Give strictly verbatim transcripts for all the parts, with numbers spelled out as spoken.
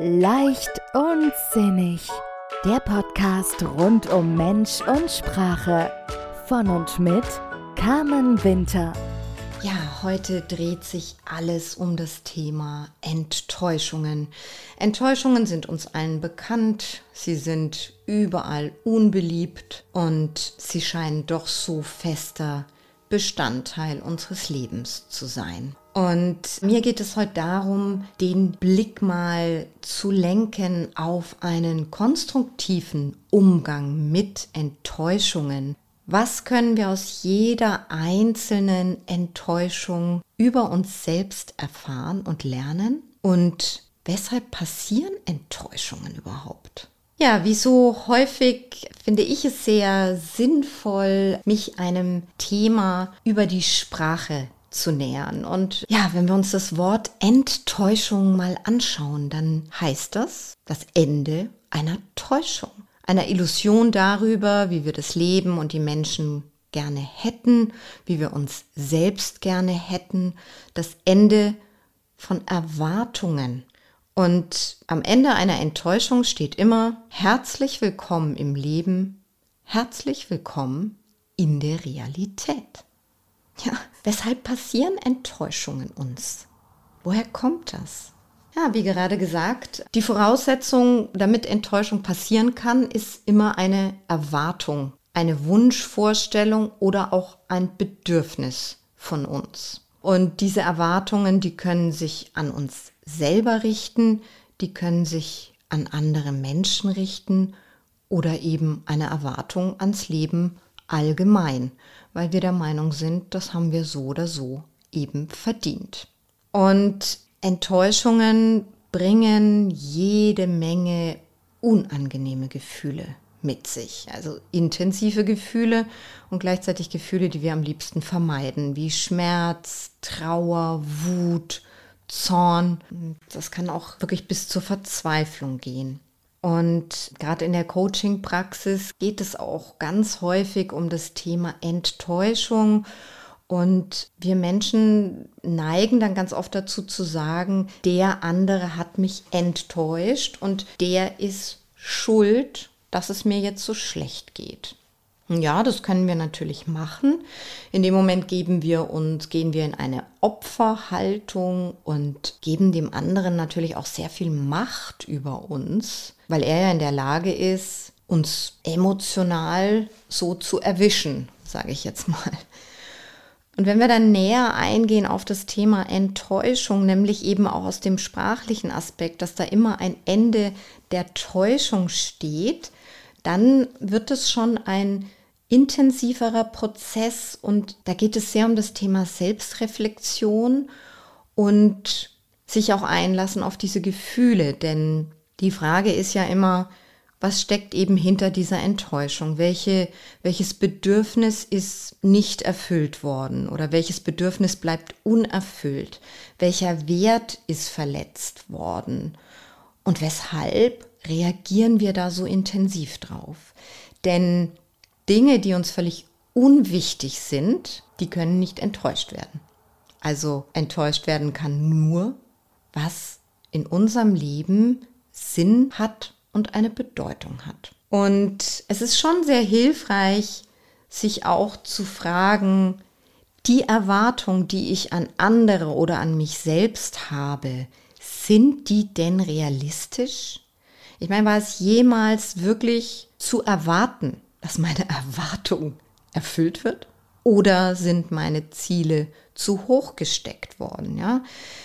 Leicht und sinnig. Der Podcast rund um Mensch und Sprache. Von und mit Carmen Winter. Ja, heute dreht sich alles um das Thema Enttäuschungen. Enttäuschungen sind uns allen bekannt, sie sind überall unbeliebt und sie scheinen doch so fester Bestandteil unseres Lebens zu sein. Und mir geht es heute darum, den Blick mal zu lenken auf einen konstruktiven Umgang mit Enttäuschungen. Was können wir aus jeder einzelnen Enttäuschung über uns selbst erfahren und lernen? Und weshalb passieren Enttäuschungen überhaupt? Ja, wie so häufig finde ich es sehr sinnvoll, mich einem Thema über die Sprache zu nähern. Und ja, wenn wir uns das Wort Enttäuschung mal anschauen, dann heißt das das Ende einer Täuschung. Einer Illusion darüber, wie wir das Leben und die Menschen gerne hätten, wie wir uns selbst gerne hätten, das Ende von Erwartungen. Und am Ende einer Enttäuschung steht immer: herzlich willkommen im Leben, herzlich willkommen in der Realität. Ja, weshalb passieren Enttäuschungen uns? Woher kommt das? Ja, wie gerade gesagt, die Voraussetzung, damit Enttäuschung passieren kann, ist immer eine Erwartung, eine Wunschvorstellung oder auch ein Bedürfnis von uns. Und diese Erwartungen, die können sich an uns selber richten, die können sich an andere Menschen richten oder eben eine Erwartung ans Leben allgemein, weil wir der Meinung sind, das haben wir so oder so eben verdient. Und Enttäuschungen bringen jede Menge unangenehme Gefühle mit sich, also intensive Gefühle und gleichzeitig Gefühle, die wir am liebsten vermeiden, wie Schmerz, Trauer, Wut, Zorn. Das kann auch wirklich bis zur Verzweiflung gehen. Und gerade in der Coaching-Praxis geht es auch ganz häufig um das Thema Enttäuschung. Und wir Menschen neigen dann ganz oft dazu zu sagen, der andere hat mich enttäuscht und der ist schuld, dass es mir jetzt so schlecht geht. Ja, das können wir natürlich machen. In dem Moment geben wir uns, gehen wir in eine Opferhaltung und geben dem anderen natürlich auch sehr viel Macht über uns, weil er ja in der Lage ist, uns emotional so zu erwischen, sage ich jetzt mal. Und wenn wir dann näher eingehen auf das Thema Enttäuschung, nämlich eben auch aus dem sprachlichen Aspekt, dass da immer ein Ende der Täuschung steht, dann wird es schon ein intensiverer Prozess und da geht es sehr um das Thema Selbstreflexion und sich auch einlassen auf diese Gefühle, denn die Frage ist ja immer: was steckt eben hinter dieser Enttäuschung? Welche, welches Bedürfnis ist nicht erfüllt worden oder welches Bedürfnis bleibt unerfüllt? Welcher Wert ist verletzt worden? Und weshalb reagieren wir da so intensiv drauf? Denn Dinge, die uns völlig unwichtig sind, die können nicht enttäuscht werden. Also enttäuscht werden kann nur, was in unserem Leben Sinn hat und eine Bedeutung hat. Und es ist schon sehr hilfreich, sich auch zu fragen, die Erwartungen, die ich an andere oder an mich selbst habe, sind die denn realistisch? Ich meine, war es jemals wirklich zu erwarten, dass meine Erwartung erfüllt wird? Oder sind meine Ziele zu hoch gesteckt worden? Ja?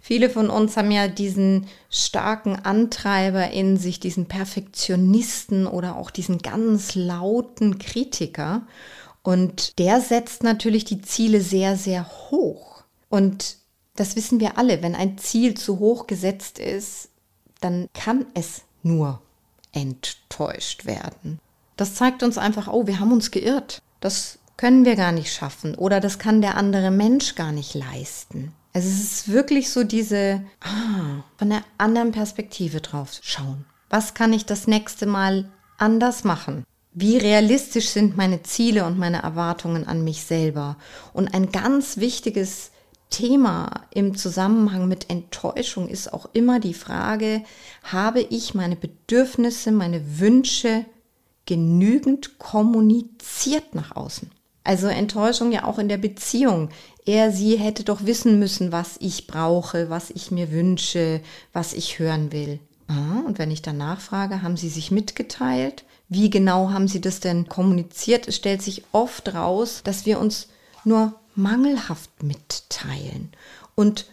Viele von uns haben ja diesen starken Antreiber in sich, diesen Perfektionisten oder auch diesen ganz lauten Kritiker. Und der setzt natürlich die Ziele sehr, sehr hoch. Und das wissen wir alle, wenn ein Ziel zu hoch gesetzt ist, dann kann es nur enttäuscht werden. Das zeigt uns einfach, oh, wir haben uns geirrt. Das können wir gar nicht schaffen oder das kann der andere Mensch gar nicht leisten. Also es ist wirklich so diese, ah, von einer anderen Perspektive drauf schauen. Was kann ich das nächste Mal anders machen? Wie realistisch sind meine Ziele und meine Erwartungen an mich selber? Und ein ganz wichtiges Thema im Zusammenhang mit Enttäuschung ist auch immer die Frage, habe ich meine Bedürfnisse, meine Wünsche genügend kommuniziert nach außen? Also Enttäuschung ja auch in der Beziehung. Er, sie hätte doch wissen müssen, was ich brauche, was ich mir wünsche, was ich hören will. Ah, und wenn ich dann nachfrage, haben sie sich mitgeteilt? Wie genau haben sie das denn kommuniziert? Es stellt sich oft raus, dass wir uns nur mangelhaft mitteilen und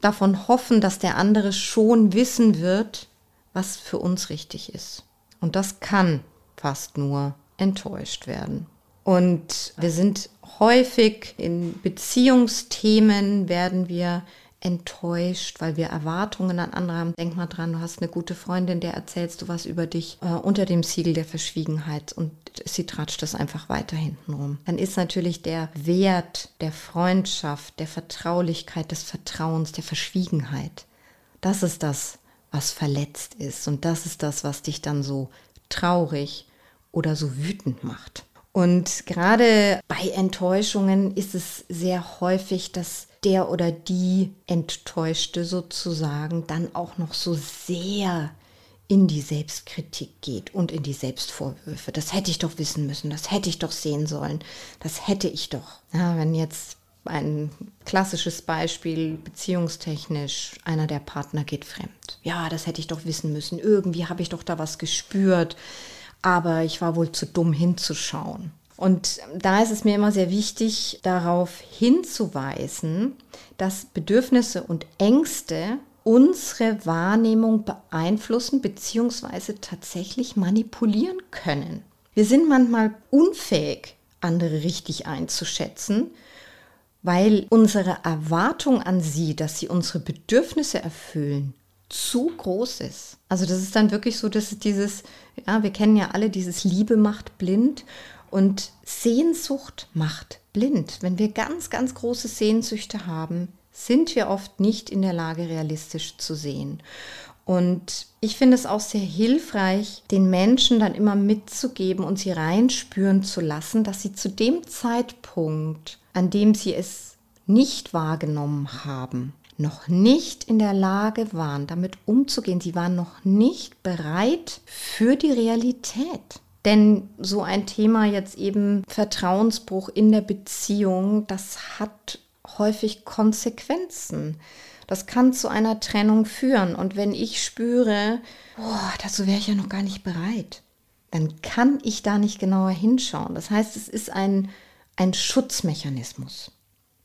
davon hoffen, dass der andere schon wissen wird, was für uns richtig ist. Und das kann fast nur enttäuscht werden. Und wir sind häufig in Beziehungsthemen, werden wir enttäuscht, weil wir Erwartungen an andere haben. Denk mal dran, du hast eine gute Freundin, der erzählst du was über dich äh, unter dem Siegel der Verschwiegenheit und sie tratscht das einfach weiter hinten rum. Dann ist natürlich der Wert der Freundschaft, der Vertraulichkeit, des Vertrauens, der Verschwiegenheit, das ist das, was verletzt ist und das ist das, was dich dann so traurig oder so wütend macht. Und gerade bei Enttäuschungen ist es sehr häufig, dass der oder die Enttäuschte sozusagen dann auch noch so sehr in die Selbstkritik geht und in die Selbstvorwürfe. Das hätte ich doch wissen müssen, das hätte ich doch sehen sollen, das hätte ich doch. Ja, wenn jetzt ein klassisches Beispiel, beziehungstechnisch, einer der Partner geht fremd. Ja, das hätte ich doch wissen müssen, irgendwie habe ich doch da was gespürt. Aber ich war wohl zu dumm hinzuschauen. Und da ist es mir immer sehr wichtig, darauf hinzuweisen, dass Bedürfnisse und Ängste unsere Wahrnehmung beeinflussen bzw. tatsächlich manipulieren können. Wir sind manchmal unfähig, andere richtig einzuschätzen, weil unsere Erwartung an sie, dass sie unsere Bedürfnisse erfüllen, zu groß ist. Also das ist dann wirklich so, dass dieses, ja, wir kennen ja alle dieses Liebe macht blind und Sehnsucht macht blind. Wenn wir ganz, ganz große Sehnsüchte haben, sind wir oft nicht in der Lage, realistisch zu sehen. Und ich finde es auch sehr hilfreich, den Menschen dann immer mitzugeben und sie reinspüren zu lassen, dass sie zu dem Zeitpunkt, an dem sie es nicht wahrgenommen haben, noch nicht in der Lage waren, damit umzugehen. Sie waren noch nicht bereit für die Realität. Denn so ein Thema jetzt eben Vertrauensbruch in der Beziehung, das hat häufig Konsequenzen. Das kann zu einer Trennung führen. Und wenn ich spüre, boah, dazu wäre ich ja noch gar nicht bereit, dann kann ich da nicht genauer hinschauen. Das heißt, es ist ein, ein Schutzmechanismus.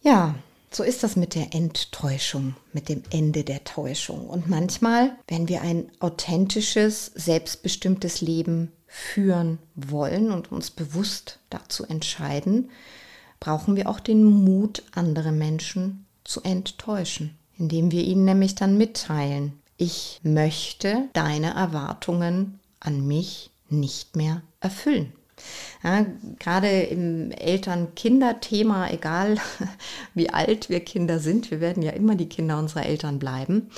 Ja, so ist das mit der Enttäuschung, mit dem Ende der Täuschung. Und manchmal, wenn wir ein authentisches, selbstbestimmtes Leben führen wollen und uns bewusst dazu entscheiden, brauchen wir auch den Mut, andere Menschen zu enttäuschen, indem wir ihnen nämlich dann mitteilen, ich möchte deine Erwartungen an mich nicht mehr erfüllen. Ja, gerade im Eltern-Kinder-Thema, egal wie alt wir Kinder sind, wir werden ja immer die Kinder unserer Eltern bleiben.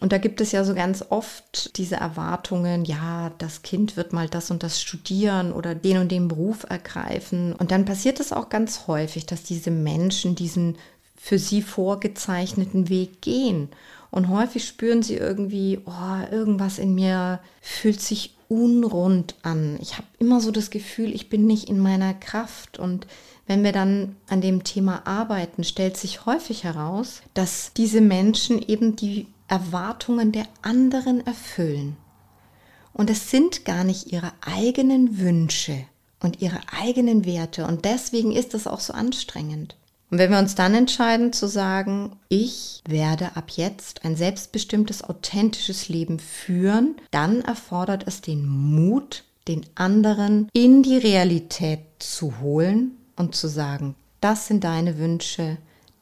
Und da gibt es ja so ganz oft diese Erwartungen, ja, das Kind wird mal das und das studieren oder den und den Beruf ergreifen. Und dann passiert es auch ganz häufig, dass diese Menschen diesen für sie vorgezeichneten Weg gehen. Und häufig spüren sie irgendwie, oh, irgendwas in mir fühlt sich unrund an. Ich habe immer so das Gefühl, ich bin nicht in meiner Kraft. Und wenn wir dann an dem Thema arbeiten, stellt sich häufig heraus, dass diese Menschen eben die Erwartungen der anderen erfüllen. Und es sind gar nicht ihre eigenen Wünsche und ihre eigenen Werte. Und deswegen ist das auch so anstrengend. Und wenn wir uns dann entscheiden zu sagen, ich werde ab jetzt ein selbstbestimmtes, authentisches Leben führen, dann erfordert es den Mut, den anderen in die Realität zu holen und zu sagen, das sind deine Wünsche,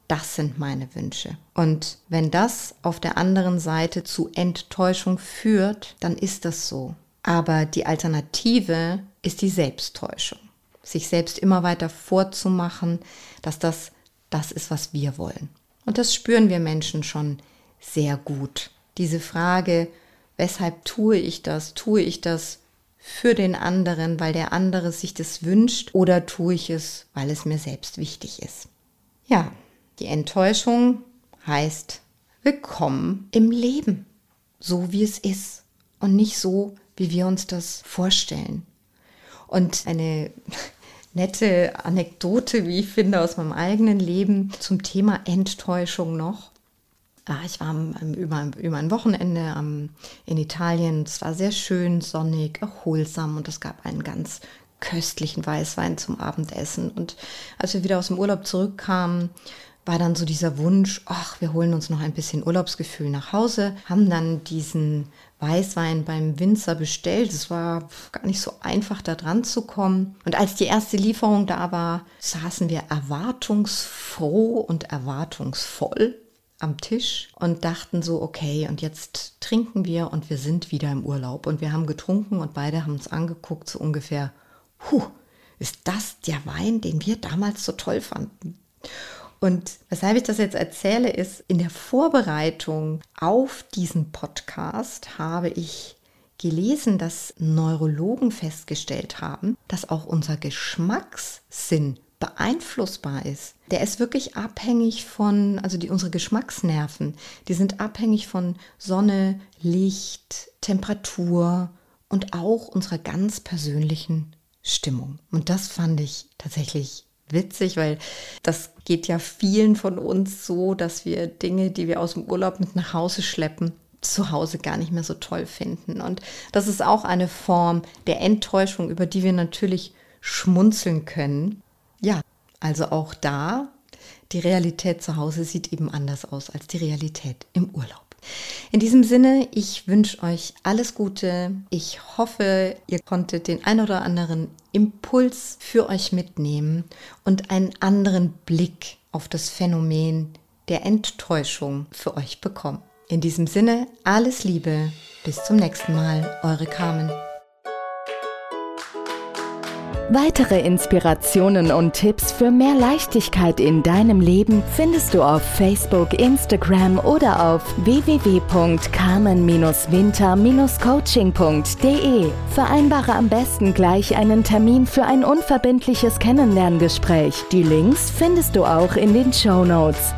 das sind meine Wünsche. Und wenn das auf der anderen Seite zu Enttäuschung führt, dann ist das so. Aber die Alternative ist die Selbsttäuschung. Sich selbst immer weiter vorzumachen, dass das Das ist, was wir wollen. Und das spüren wir Menschen schon sehr gut. Diese Frage, weshalb tue ich das? Tue ich das für den anderen, weil der andere sich das wünscht? Oder tue ich es, weil es mir selbst wichtig ist? Ja, die Enttäuschung heißt willkommen im Leben, so wie es ist und nicht so, wie wir uns das vorstellen. Und eine nette Anekdote, wie ich finde, aus meinem eigenen Leben zum Thema Enttäuschung noch. Ich war über, über ein Wochenende in Italien. Es war sehr schön, sonnig, erholsam und es gab einen ganz köstlichen Weißwein zum Abendessen. Und als wir wieder aus dem Urlaub zurückkamen, war dann so dieser Wunsch, ach, wir holen uns noch ein bisschen Urlaubsgefühl nach Hause, haben dann diesen Weißwein beim Winzer bestellt. Es war gar nicht so einfach, da dran zu kommen. Und als die erste Lieferung da war, saßen wir erwartungsfroh und erwartungsvoll am Tisch und dachten so, okay, und jetzt trinken wir und wir sind wieder im Urlaub. Und wir haben getrunken und beide haben uns angeguckt, so ungefähr, huh, ist das der Wein, den wir damals so toll fanden? Und weshalb ich das jetzt erzähle, ist, in der Vorbereitung auf diesen Podcast habe ich gelesen, dass Neurologen festgestellt haben, dass auch unser Geschmackssinn beeinflussbar ist. Der ist wirklich abhängig von, also die, unsere Geschmacksnerven, die sind abhängig von Sonne, Licht, Temperatur und auch unserer ganz persönlichen Stimmung. Und das fand ich tatsächlich witzig, weil das geht ja vielen von uns so, dass wir Dinge, die wir aus dem Urlaub mit nach Hause schleppen, zu Hause gar nicht mehr so toll finden. Und das ist auch eine Form der Enttäuschung, über die wir natürlich schmunzeln können. Ja, also auch da, die Realität zu Hause sieht eben anders aus als die Realität im Urlaub. In diesem Sinne, ich wünsche euch alles Gute. Ich hoffe, ihr konntet den ein oder anderen Impuls für euch mitnehmen und einen anderen Blick auf das Phänomen der Enttäuschung für euch bekommen. In diesem Sinne, alles Liebe, bis zum nächsten Mal, eure Carmen. Weitere Inspirationen und Tipps für mehr Leichtigkeit in deinem Leben findest du auf Facebook, Instagram oder auf w w w punkt carmen Bindestrich winter Bindestrich coaching punkt de. Vereinbare am besten gleich einen Termin für ein unverbindliches Kennenlerngespräch. Die Links findest du auch in den Shownotes.